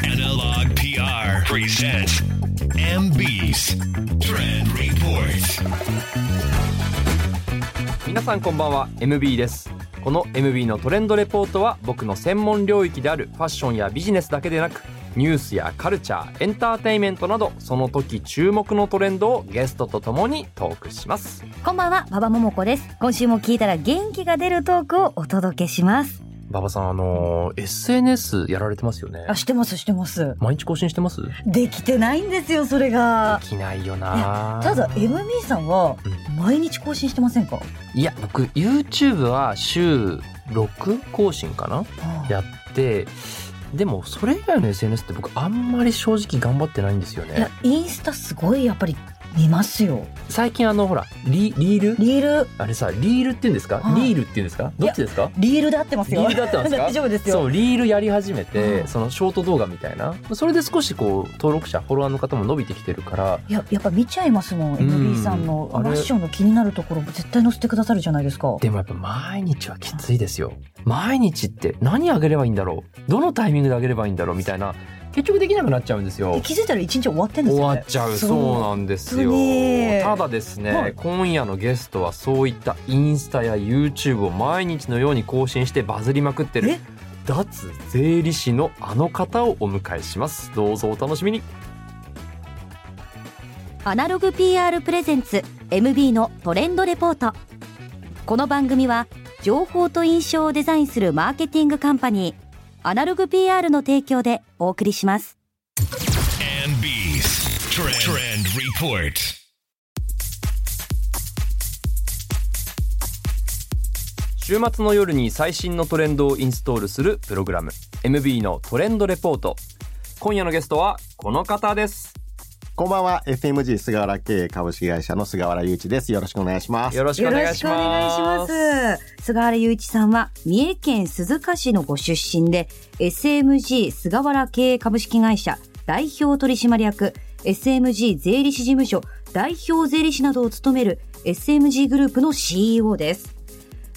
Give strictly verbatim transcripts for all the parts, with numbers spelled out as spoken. Analog ピーアール presents エムビー's Trend Report。 皆さんこんばんは、 エムビー です。この エムビー のトレンドレポートは、僕の専門領域であるファッションやビジネスだけでなく、ニュースやカルチャー、エンターテインメントなど、その時注目のトレンドをゲストとともにトークします。こんばんは、馬場桃子です。今週も聞いたら元気が出るトークをお届けします。馬場さん、あのー、エスエヌエス やられてますよね。あ、してますしてます。毎日更新してます？できてないんですよ、それが。できないよな。いや、ただ エムビー さんは毎日更新してませんか？うん、いや、僕 YouTube は週ろく更新かな、はあ、やって、でもそれ以外の エスエヌエス って僕あんまり正直頑張ってないんですよね。いや、インスタすごいやっぱり見ますよ。最近あのほら リ, リールリールあれさ、リールって言うんですか、はあ、リールって言うんですか、どっちですか？リールで合ってますよ。リールで合ってますか？大丈夫ですよ。そう、リールやり始めて、うん、そのショート動画みたいな、それで少しこう登録者、フォロワーの方も伸びてきてるから、いや、やっぱ見ちゃいますもん。 エムビー さんのファッションの気になるところ絶対載せてくださるじゃないですか。でもやっぱ毎日はきついですよ。毎日って何あげればいいんだろう、どのタイミングであげればいいんだろうみたいな、結局できなくなっちゃうんですよ。気づいたら一日終わってんですよね。終わっちゃう。そうなんですよ。ただですね、はい、今夜のゲストはそういったインスタや YouTube を毎日のように更新してバズりまくってる脱税理士のあの方をお迎えします。どうぞお楽しみに。アナログ ピーアール プレゼンツ エムビー のトレンドレポート。この番組は情報と印象をデザインするマーケティングカンパニーアナログ ピーアール の提供でお送りします。 エムビー Trend Report。 週末の夜に最新のトレンドをインストールするプログラム エムビー のトレンドレポート。今夜のゲストはこの方です。こんばんは、 エフエムジー 菅原経営株式会社の菅原祐一です。よろしくお願いします。よろしくお願いします。菅原祐一さんは三重県鈴鹿市のご出身で、 エスエムジー 菅原経営株式会社代表取締役、 エスエムジー 税理士事務所代表税理士などを務める エスエムジー グループの シーイーオー です。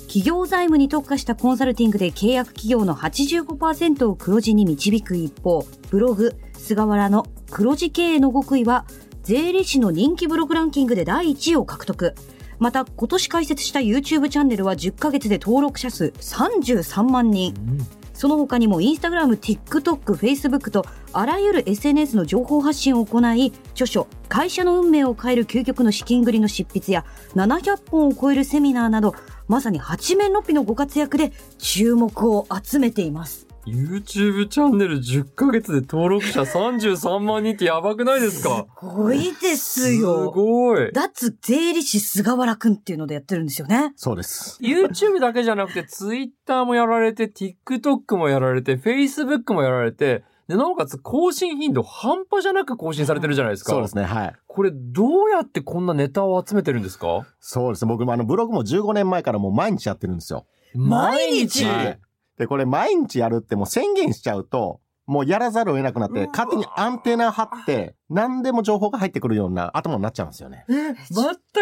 企業財務に特化したコンサルティングで契約企業の はちじゅうごパーセント を黒字に導く一方、ブログ菅原の黒字経営の極意は税理士の人気ブログランキングでだいいちいを獲得。また今年開設した YouTube チャンネルはじゅっかげつで登録者数さんじゅうさんまんにん、うん、その他にも Instagram、TikTok、Facebook とあらゆる エスエヌエス の情報発信を行い、著書会社の運命を変える究極の資金繰りの執筆やななひゃっぽんを超えるセミナーなど、まさに八面六臂のご活躍で注目を集めています。YouTube チャンネルじゅっかげつで登録者さんじゅうさんまんにんってやばくないですか？すごいですよ。すごい。脱税理士菅原くんっていうのでやってるんですよね。そうです。 YouTube だけじゃなくて Twitter もやられて、 TikTok もやられて、 Facebook もやられて、でなおかつ更新頻度半端じゃなく更新されてるじゃないですか。そうですね、はい。これどうやってこんなネタを集めてるんですか？そうですね、僕もあのブログもじゅうごねんまえからもう毎日やってるんですよ。毎日、はい。で、これ毎日やるってもう宣言しちゃうと、もうやらざるを得なくなって、勝手にアンテナ張って、何でも情報が入ってくるような頭になっちゃうんですよね。え、全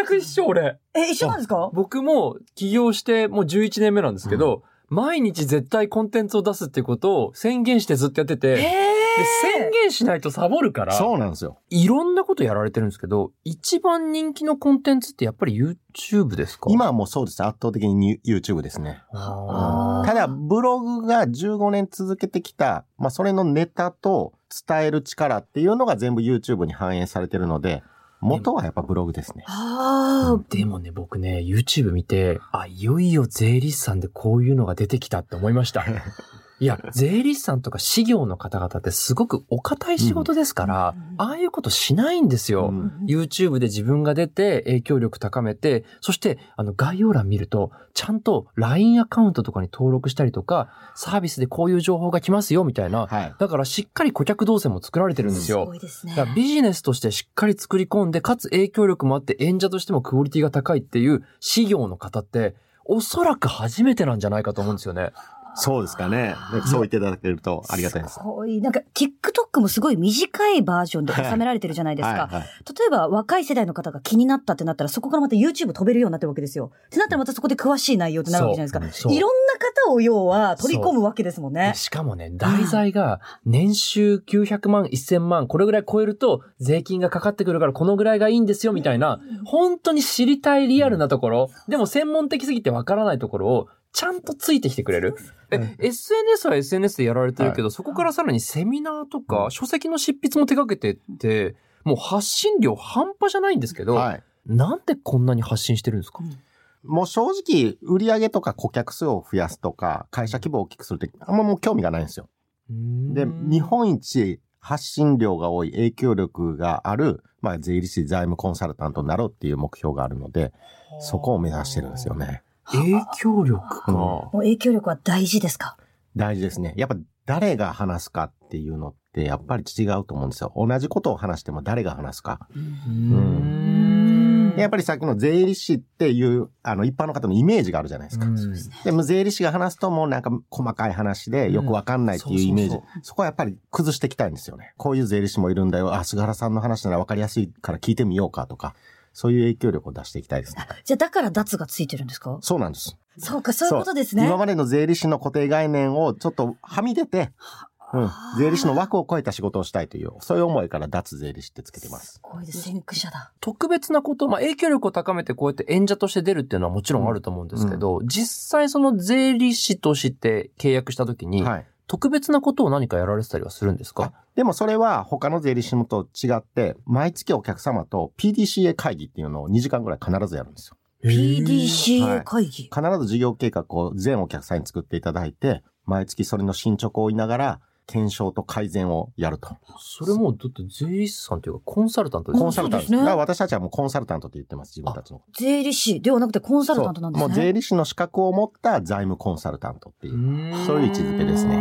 く一緒、俺。え、一緒なんですか？僕も起業してもうじゅういちねんめなんですけど、うん、毎日絶対コンテンツを出すっていうことを宣言してずっとやってて、えー、で宣言しないとサボるから、そうなんですよ。いろんなことやられてるんですけど、一番人気のコンテンツってやっぱり YouTube ですか？今はもうそうです。圧倒的に YouTube ですね。あ、ただブログがじゅうごねん続けてきた、まあ、それのネタと伝える力っていうのが全部 YouTube に反映されてるので、元はやっぱブログですね。あ、うん、でもね、僕ね YouTube 見て、あ、いよいよ税理士さんでこういうのが出てきたって思いましたいや、税理士さんとか事業の方々ってすごくお堅い仕事ですから、うん、ああいうことしないんですよ、うん、YouTube で自分が出て影響力高めて、そしてあの概要欄見るとちゃんと ライン アカウントとかに登録したりとか、サービスでこういう情報が来ますよみたいな、はい、だからしっかり顧客動線も作られてるんですよ。すごいですね。だからビジネスとしてしっかり作り込んで、かつ影響力もあって演者としてもクオリティが高いっていう事業の方って、おそらく初めてなんじゃないかと思うんですよね。そうですかね。かそう言っていただけるとありがたいです。すごい。なんか TikTok もすごい短いバージョンで収められてるじゃないですか。はいはいはい、例えば若い世代の方が気になったってなったら、そこからまた YouTube 飛べるようになってるわけですよ。ってなったらまたそこで詳しい内容ってなるわけじゃないですか。いろんな方を要は取り込むわけですもんね。しかもね、題材が年収きゅうひゃくまん、せんまん、これぐらい超えると税金がかかってくるからこのぐらいがいいんですよみたいな、本当に知りたいリアルなところ、うん、でも専門的すぎてわからないところをちゃんとついてきてくれる。え、うん、エスエヌエス は エスエヌエス でやられてるけど、はい、そこからさらにセミナーとか書籍の執筆も手掛けてって、もう発信量半端じゃないんですけど、はい、なんでこんなに発信してるんですか？うん、もう正直、売上とか顧客数を増やすとか、会社規模を大きくするって、あんまもう興味がないんですよ。で、日本一発信量が多い、影響力がある、まあ、税理士財務コンサルタントになろうっていう目標があるので、そこを目指してるんですよね。影響力か。もう影響力は大事ですか？大事ですね。やっぱ誰が話すかっていうのってやっぱり違うと思うんですよ。同じことを話しても誰が話すか。うん、やっぱりさっきの税理士っていうあの一般の方のイメージがあるじゃないですか。でも税理士が話すともうなんか細かい話でよくわかんないっていうイメージ。そうそうそう、そこはやっぱり崩していきたいんですよね。こういう税理士もいるんだよ。あ、菅原さんの話ならわかりやすいから聞いてみようかとか。そういう影響力を出していきたいですね。じゃあだから脱がついてるんですか？そうなんです。そうか、そういうことですね。今までの税理士の固定概念をちょっとはみ出て、うん、税理士の枠を超えた仕事をしたいという、そういう思いから脱税理士ってつけてます。すごいです。先駆者だ。特別なこと、まあ影響力を高めてこうやって演者として出るっていうのはもちろんあると思うんですけど、うんうん、実際その税理士として契約したときに、はい、特別なことを何かやられてたりはするんですか？でもそれは他の税理士と違って、毎月お客様と ピーディーシーエー 会議っていうのをにじかんぐらい必ずやるんですよ。ピーディーシーエー 会議、はい、必ず事業計画を全お客さんに作っていただいて、毎月それの進捗を言いながら、検証と改善をやると。それもだって税理士さんというかコンサルタントですね。コンサルタントですね。だから私たちはもうコンサルタントって言ってます、自分たちの。税理士ではなくてコンサルタントなんですね。もう税理士の資格を持った財務コンサルタントっていう、そういう位置づけですね。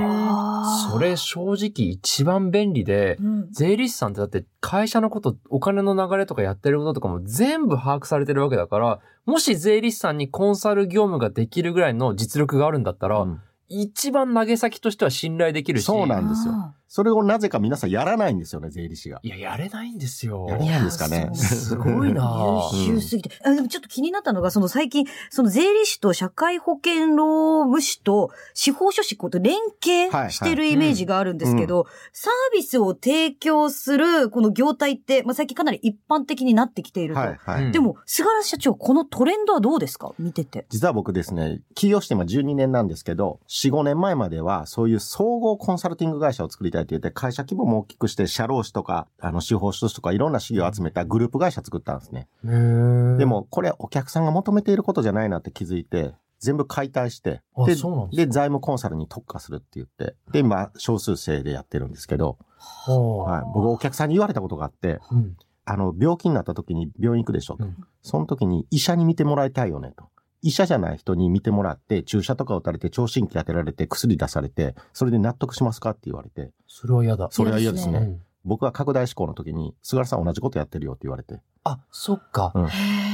それ正直一番便利で、うん、税理士さんってだって会社のこと、お金の流れとかやってることとかも全部把握されてるわけだから、もし税理士さんにコンサル業務ができるぐらいの実力があるんだったら、うん、一番投げ先としては信頼できるし。そうなんですよ。それをなぜか皆さんやらないんですよね、税理士が。いや、やれないんですよ。やれないんですかね。すごいなぁ。優秀すぎて。あ、でもちょっと気になったのが、その最近、その税理士と社会保険労務士と司法書士と連携してるイメージがあるんですけど、はいはい、うん、サービスを提供するこの業態って、まあ、最近かなり一般的になってきていると。はいはい、でも、菅原社長、このトレンドはどうですか？見てて。実は僕ですね、起業して今じゅうにねんなんですけど、よん、ごねんまえまでは、そういう総合コンサルティング会社を作りたいって言って、会社規模も大きくして社労士とかあの司法書士とかいろんな資料を集めたグループ会社作ったんですね。へー。でもこれお客さんが求めていることじゃないなって気づいて全部解体して で, で財務コンサルに特化するって言ってで今少数制でやってるんですけど、はい、僕お客さんに言われたことがあって、うん、あの病気になった時に病院行くでしょと、うん、その時に医者に見てもらいたいよねと、医者じゃない人に見てもらって注射とか打たれて聴診器当てられて薬出されてそれで納得しますかって言われて、それは嫌だ、それは嫌ですね、うん、僕は拡大志向の時に菅原さん同じことやってるよって言われて、あ、そっか、うん、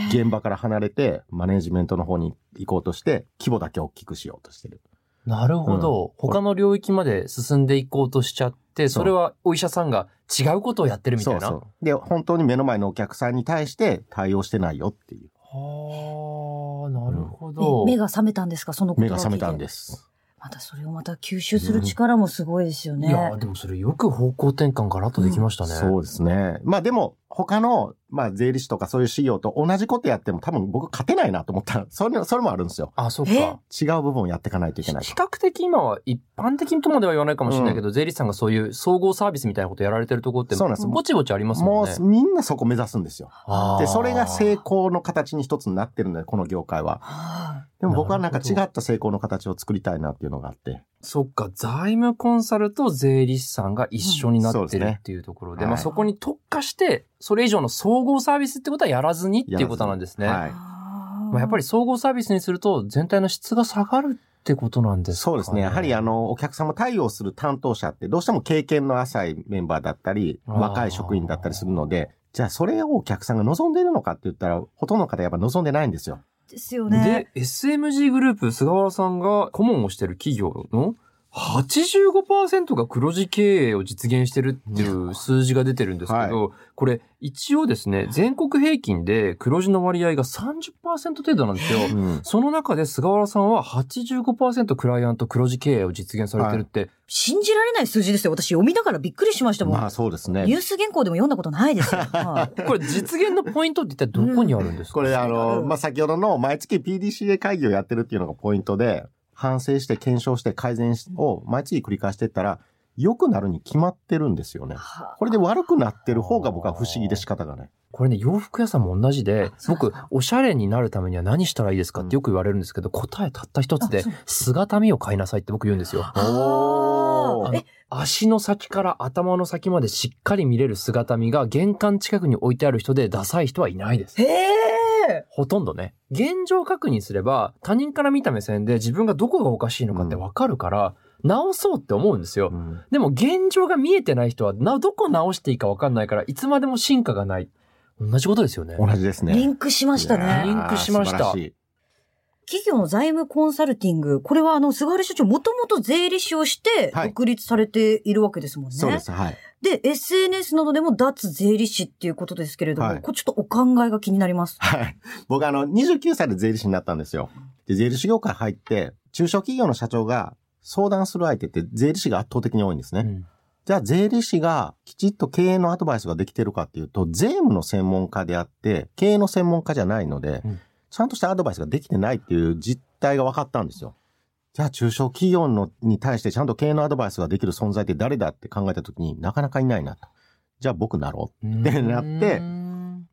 現場から離れてマネジメントの方に行こうとして規模だけ大きくしようとしてる。なるほど、うん、他の領域まで進んでいこうとしちゃって、それはお医者さんが違うことをやってるみたいな。そうそう、で本当に目の前のお客さんに対して対応してないよっていう。はあ、なるほど、うん、目が覚めたんですか、そのことが聞いて。目が覚めたんです。またそれをまた吸収する力もすごいですよね、うん、いやでもそれよく方向転換ガラッとできましたね、うん、そうですね。まあでも他の、まあ、税理士とかそういう事業と同じことやっても多分僕勝てないなと思ったら、それ、それもあるんですよ。あ、そうか。違う部分をやっていかないといけない。比較的今は一般的にとまでは言わないかもしれないけど、うん、税理士さんがそういう総合サービスみたいなことやられてるところって、そうなんです、ぼちぼちありますもんね。もうみんなそこ目指すんですよ。で、それが成功の形に一つになってるんだよ、この業界は。でも僕はなんか違った成功の形を作りたいなっていうのがあって。そっか、財務コンサルと税理士さんが一緒になってる、うん、っていうところで、はい、まあ、そこに特化してそれ以上の総合サービスってことはやらずにっていうことなんですね、はい、まあ、やっぱり総合サービスにすると全体の質が下がるってことなんですかね。そうですね、やはりあのお客様対応する担当者ってどうしても経験の浅いメンバーだったり若い職員だったりするので、じゃあそれをお客さんが望んでいるのかって言ったらほとんどの方やっぱ望んでないんですよ。ですよね。で、エスエムジー グループ菅原さんが顧問をしている企業のはちじゅうごパーセント が黒字経営を実現してるっていう数字が出てるんですけど、はい、これ一応ですね、全国平均で黒字の割合が さんじゅっパーセント 程度なんですよ、うん、その中で菅原さんは はちじゅうごパーセント クライアント黒字経営を実現されてるって、はい、信じられない数字ですよ。私読みながらびっくりしましたもん。まあそうですね。ニュース原稿でも読んだことないですよ。はい、これ実現のポイントって一体どこにあるんですか、うん、これあの、まあ、先ほどの毎月 ピーディーシーエー 会議をやってるっていうのがポイントで、反省して検証して改善を毎月繰り返していったら良くなるに決まってるんですよね。これで悪くなってる方が僕は不思議で仕方がない。これね、洋服屋さんも同じで、僕おしゃれになるためには何したらいいですかってよく言われるんですけど、うん、答えたった一つで、姿見を買いなさいって僕言うんですよ。おー、足の先から頭の先までしっかり見れる姿見が玄関近くに置いてある人でダサい人はいないです。へー、ほとんどね。現状確認すれば他人から見た目線で自分がどこがおかしいのかって分かるから、うん、直そうって思うんですよ、うん、でも現状が見えてない人はなどこ直していいか分かんないから、いつまでも進化がない。同じことですよね。同じですね。リンクしましたね。リンクしました。企業の財務コンサルティング、これはあの菅原社長もともと税理士をして独立されているわけですもんね、はい、そうです、はい。で エスエヌエス などでも脱税理士っていうことですけれども、はい、これちょっとお考えが気になります。はい、僕あのにじゅうきゅうさいで税理士になったんですよ。で税理士業界入って中小企業の社長が相談する相手って税理士が圧倒的に多いんですね、うん、じゃあ税理士がきちっと経営のアドバイスができてるかっていうと、税務の専門家であって経営の専門家じゃないので、うん、ちゃんとしたアドバイスができてないっていう実態が分かったんですよ。じゃあ中小企業のに対してちゃんと経営のアドバイスができる存在って誰だって考えたときに、なかなかいないなと。じゃあ僕だろうってなって、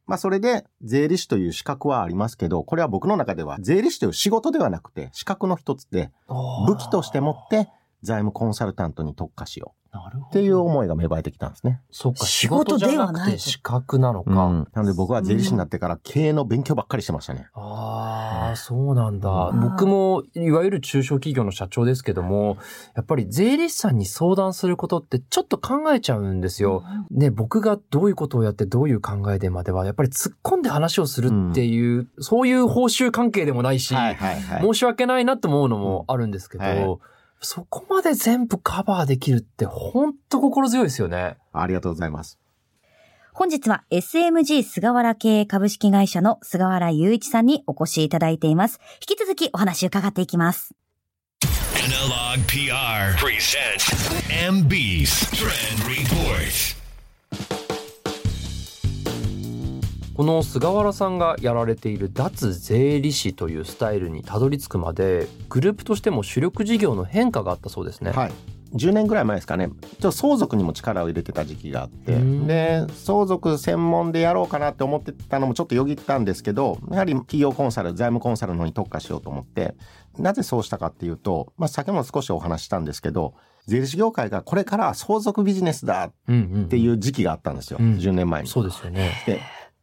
まあそれで税理士という資格はありますけど、これは僕の中では税理士という仕事ではなくて資格の一つで、武器として持って財務コンサルタントに特化しようっていう思いが芽生えてきたんですね。そうか、仕事じゃなくて資格なのか、うん、なので僕は税理士になってから経営の勉強ばっかりしてましたね、うん、ああ、そうなんだ、うん、僕もいわゆる中小企業の社長ですけども、やっぱり税理士さんに相談することってちょっと考えちゃうんですよ、ね、僕がどういうことをやってどういう考えでまではやっぱり突っ込んで話をするっていう、うん、そういう報酬関係でもないし、はいはいはい、申し訳ないなと思うのもあるんですけど、はい、そこまで全部カバーできるって本当心強いですよね。ありがとうございます。本日は エスエムジー 菅原経営株式会社の菅原雄一さんにお越しいただいています。引き続きお話伺っていきます。この菅原さんがやられている脱税理士というスタイルにたどり着くまで、グループとしても主力事業の変化があったそうですね。はい、じゅうねんぐらい前ですかね。ちょっと相続にも力を入れてた時期があって、で相続専門でやろうかなって思ってたのもちょっとよぎったんですけど、やはり企業コンサル、財務コンサルの方に特化しようと思って、なぜそうしたかっていうと、まあ、先も少しお話したんですけど、税理士業界がこれから相続ビジネスだっていう時期があったんですよ、うんうん、じゅうねんまえに。そうですよね。で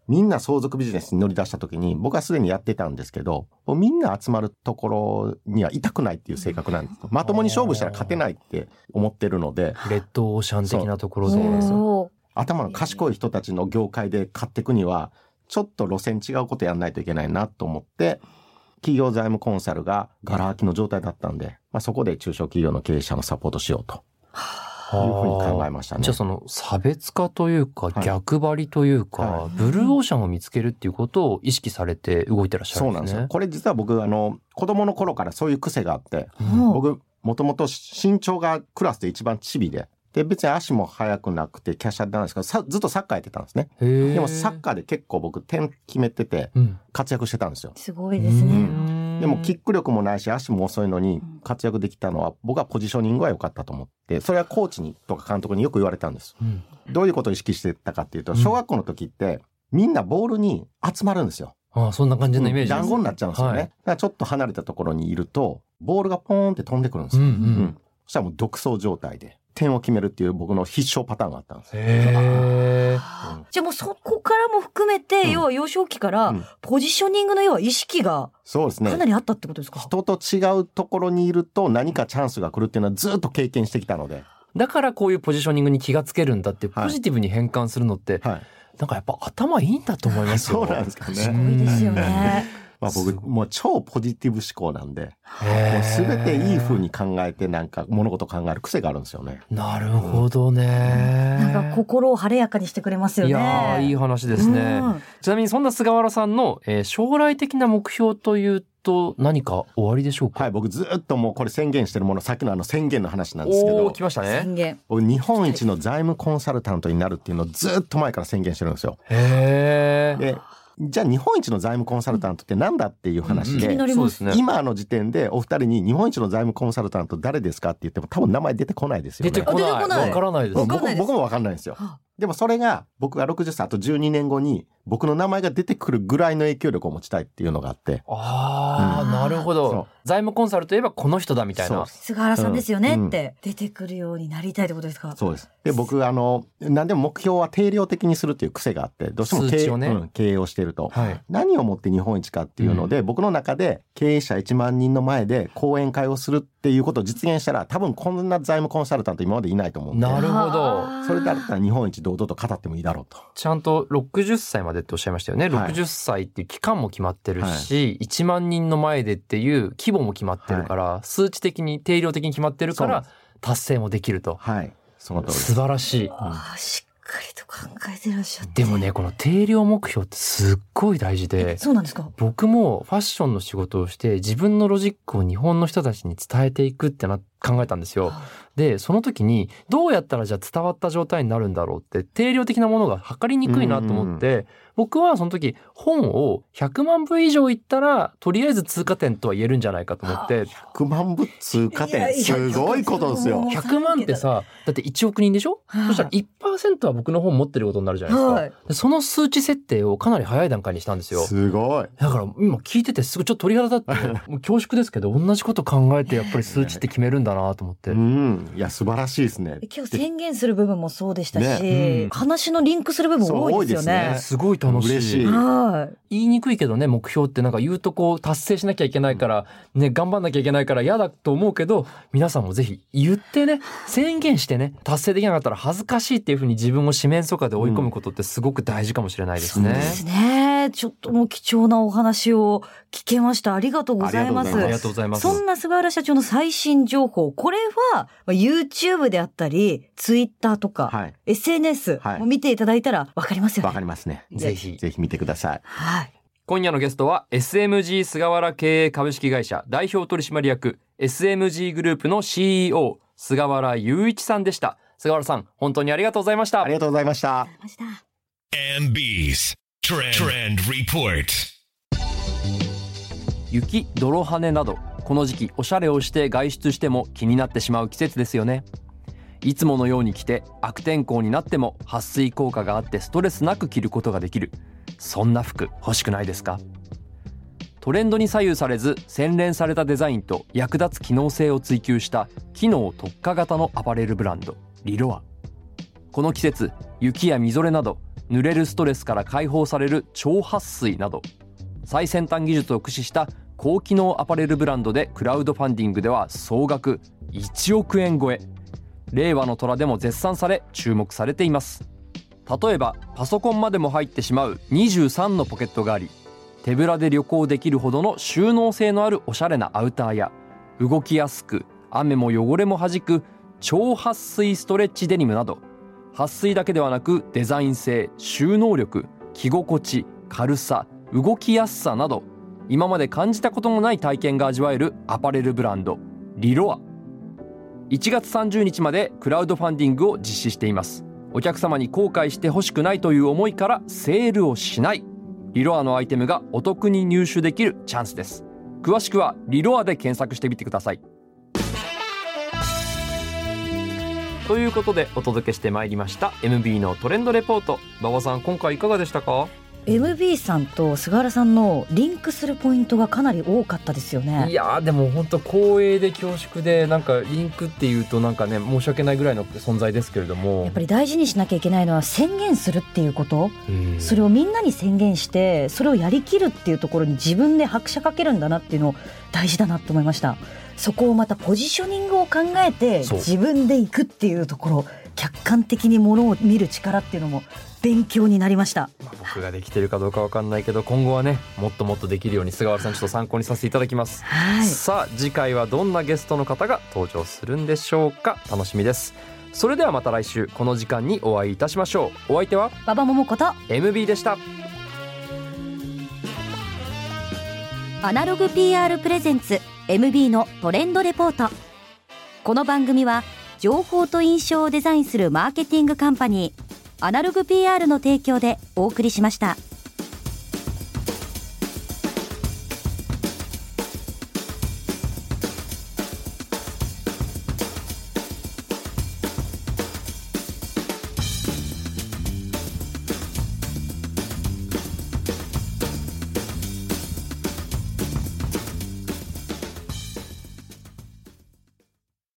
みんな相続ビジネスに乗り出した時に、僕はすでにやってたんですけど、みんな集まるところには痛くないっていう性格なんです。まともに勝負したら勝てないって思ってるので、レッドオーシャン的なところで、そうですよ。頭の賢い人たちの業界で買っていくにはちょっと路線違うことやんないといけないなと思って、企業財務コンサルがガラ空きの状態だったんで、まあ、そこで中小企業の経営者のサポートしようというふうに考えましたね。じゃあその差別化というか逆張りというか、はいはい、ブルーオーシャンを見つけるっていうことを意識されて動いてらっしゃるんですね。そうなんですよ。これ実は僕あの子供の頃からそういう癖があって、うん、僕もともと身長がクラスで一番チビで、で別に足も速くなくて華奢なんですけど、ずっとサッカーやってたんですね。でもサッカーで結構僕点決めてて活躍してたんですよ、うん、すごいですね、うん、でもキック力もないし足も遅いのに活躍できたのは、僕はポジショニングは良かったと思って、それはコーチにとか監督によく言われたんです、うん、どういうことを意識してたかっていうと、小学校の時ってみんなボールに集まるんですよ、うん、ああそんな感じのイメージです、ね、団子になっちゃうんですよね、はい、だからちょっと離れたところにいるとボールがポーンって飛んでくるんですよ、うんうんうん、そしたらもう独走状態で点を決めるっていう僕の必勝パターンがあったんです。へー、うん、じゃあもうそこからも含めて、うん、要は幼少期からポジショニングの要は意識がかなりあったってことですか。そうですね、人と違うところにいると何かチャンスが来るっていうのはずっと経験してきたので、だからこういうポジショニングに気がつけるんだってポジティブに変換するのって、はい、なんかやっぱ頭いいんだと思いますよ。そうなんですかね。すごいですよね。まあ、僕もう超ポジティブ思考なんで、すべていい風に考えてなんか物事を考える癖があるんですよね。なるほどね、うん、なんか心を晴れやかにしてくれますよね。いやいい話ですね、うん、ちなみにそんな菅原さんの、えー、将来的な目標というと何かおありでしょうか。はい、僕ずっともうこれ宣言してるもの、さっきのあの宣言の話なんですけど、おー、来ましたね。宣言。僕日本一の財務コンサルタントになるっていうのをずっと前から宣言してるんですよ。へー。でじゃあ日本一の財務コンサルタントってなんだっていう話で、今の時点でお二人に日本一の財務コンサルタント誰ですかって言っても多分名前出てこないですよね。出てこない。わからないです。僕、僕もわかんないんですよ。でもそれが僕がろくじゅっさいあとじゅうにねんごに僕の名前が出てくるぐらいの影響力を持ちたいっていうのがあって。ああ、うん、なるほど。財務コンサルといえばこの人だみたいな、菅原さんですよねって、うん、出てくるようになりたいってことですか。そうです。で僕あの何でも目標は定量的にするっていう癖があって、どうしても経営を、ねうん、経営をしてると、はい、何をもって日本一かっていうので、うん、僕の中で経営者いちまんにんの前で講演会をするっていうことを実現したら多分こんな財務コンサルタント今までいないと思うんで。なるほど。それだったら日本一堂々と語ってもいいだろうと。ちゃんとろくじゅっさいまでっておっしゃいましたよね、はい、ろくじゅっさいっていう期間も決まってるし、はい、いちまんにんの前でっていう規模も決まってるから、はい、数値的に定量的に決まってるから達成もできると、はい、その通りです。素晴らしい、うん、あしっかりと考えてらっしゃって。でもねこの定量目標ってすっごい大事で。そうなんですか。僕もファッションの仕事をして自分のロジックを日本の人たちに伝えていくってなって考えたんですよ。でその時にどうやったらじゃあ伝わった状態になるんだろうって定量的なものが測りにくいなと思って、うんうん、僕はその時本をひゃくまんぶ以上いったらとりあえず通過点とは言えるんじゃないかと思って。ひゃくまんぶ通過点すごいことですよ。ひゃくまんってさだっていちおくにんでしょ、はい、そしたら いちパーセント は僕の本持ってることになるじゃないですか、はい、でその数値設定をかなり早い段階にしたんですよ。すごい。だから今聞いててすごいちょっと鳥肌立ってもう恐縮ですけど同じこと考えてやっぱり数値って決めるんだなと思って、うん、いや素晴らしいですね。今日宣言する部分もそうでしたし、ねうん、話のリンクする部分も多いですよね。 すごい楽しい。嬉しい。言いにくいけどね目標ってなんか言うとこう達成しなきゃいけないから、うんね、頑張んなきゃいけないから嫌だと思うけど皆さんもぜひ言ってね宣言してね達成できなかったら恥ずかしいっていう風に自分を四面楚歌で追い込むことってすごく大事かもしれないですね、うん、そうですね。ちょっともう貴重なお話を聞けました。ありがとうございます。ありがとうございます。そんな菅原社長の最新情報これは YouTube であったり Twitter とか、はい、エスエヌエス も見ていただいたら分かりますよね。分かりますね。ぜひぜひ見てください、はい、今夜のゲストは エスエムジー 菅原経営株式会社代表取締役 エスエムジー グループの シーイーオー 菅原雄一さんでした。菅原さん本当にありがとうございました。ありがとうございました。 エムビー Trend Report。 雪泥跳ねなどこの時期おしゃれをして外出しても気になってしまう季節ですよね。いつものように着て悪天候になっても撥水効果があってストレスなく着ることができる、そんな服欲しくないですか。トレンドに左右されず洗練されたデザインと役立つ機能性を追求した機能特化型のアパレルブランドリロア。この季節雪やみぞれなど濡れるストレスから解放される超撥水など最先端技術を駆使した高機能アパレルブランドでクラウドファンディングでは総額いちおくえん超え。令和の虎でも絶賛され注目されています。例えばパソコンまでも入ってしまうにじゅうさんのポケットがあり手ぶらで旅行できるほどの収納性のあるおしゃれなアウターや動きやすく雨も汚れも弾く超撥水ストレッチデニムなど撥水だけではなくデザイン性、収納力、着心地、軽さ、動きやすさなど今まで感じたこともない体験が味わえるアパレルブランドリロア。いちがつさんじゅうにちまでクラウドファンディングを実施しています。お客様に後悔してほしくないという思いからセールをしないリロアのアイテムがお得に入手できるチャンスです。詳しくはリロアで検索してみてください。ということでお届けしてまいりました エムビー のトレンドレポート。馬場さん今回いかがでしたか。エムビー さんと菅原さんのリンクするポイントがかなり多かったですよね。いやでも本当光栄で恐縮でなんかリンクっていうとなんかね申し訳ないぐらいの存在ですけれどもやっぱり大事にしなきゃいけないのは宣言するっていうこと。それをみんなに宣言してそれをやりきるっていうところに自分で拍車かけるんだなっていうのを大事だなと思いました。そこをまたポジショニングを考えて自分で行くっていうところ客観的にものを見る力っていうのも勉強になりました。僕ができてるかどうか分かんないけど、今後はねもっともっとできるように菅原さんちょっと参考にさせていただきます、はい、さあ次回はどんなゲストの方が登場するんでしょうか、楽しみです。それではまた来週この時間にお会いいたしましょう。お相手は馬場ももこと エムビー でした。アナログ ピーアール プレゼンツ エムビー のトレンドレポート。この番組は情報と印象をデザインするマーケティングカンパニーアナログ ピーアール の提供でお送りしました。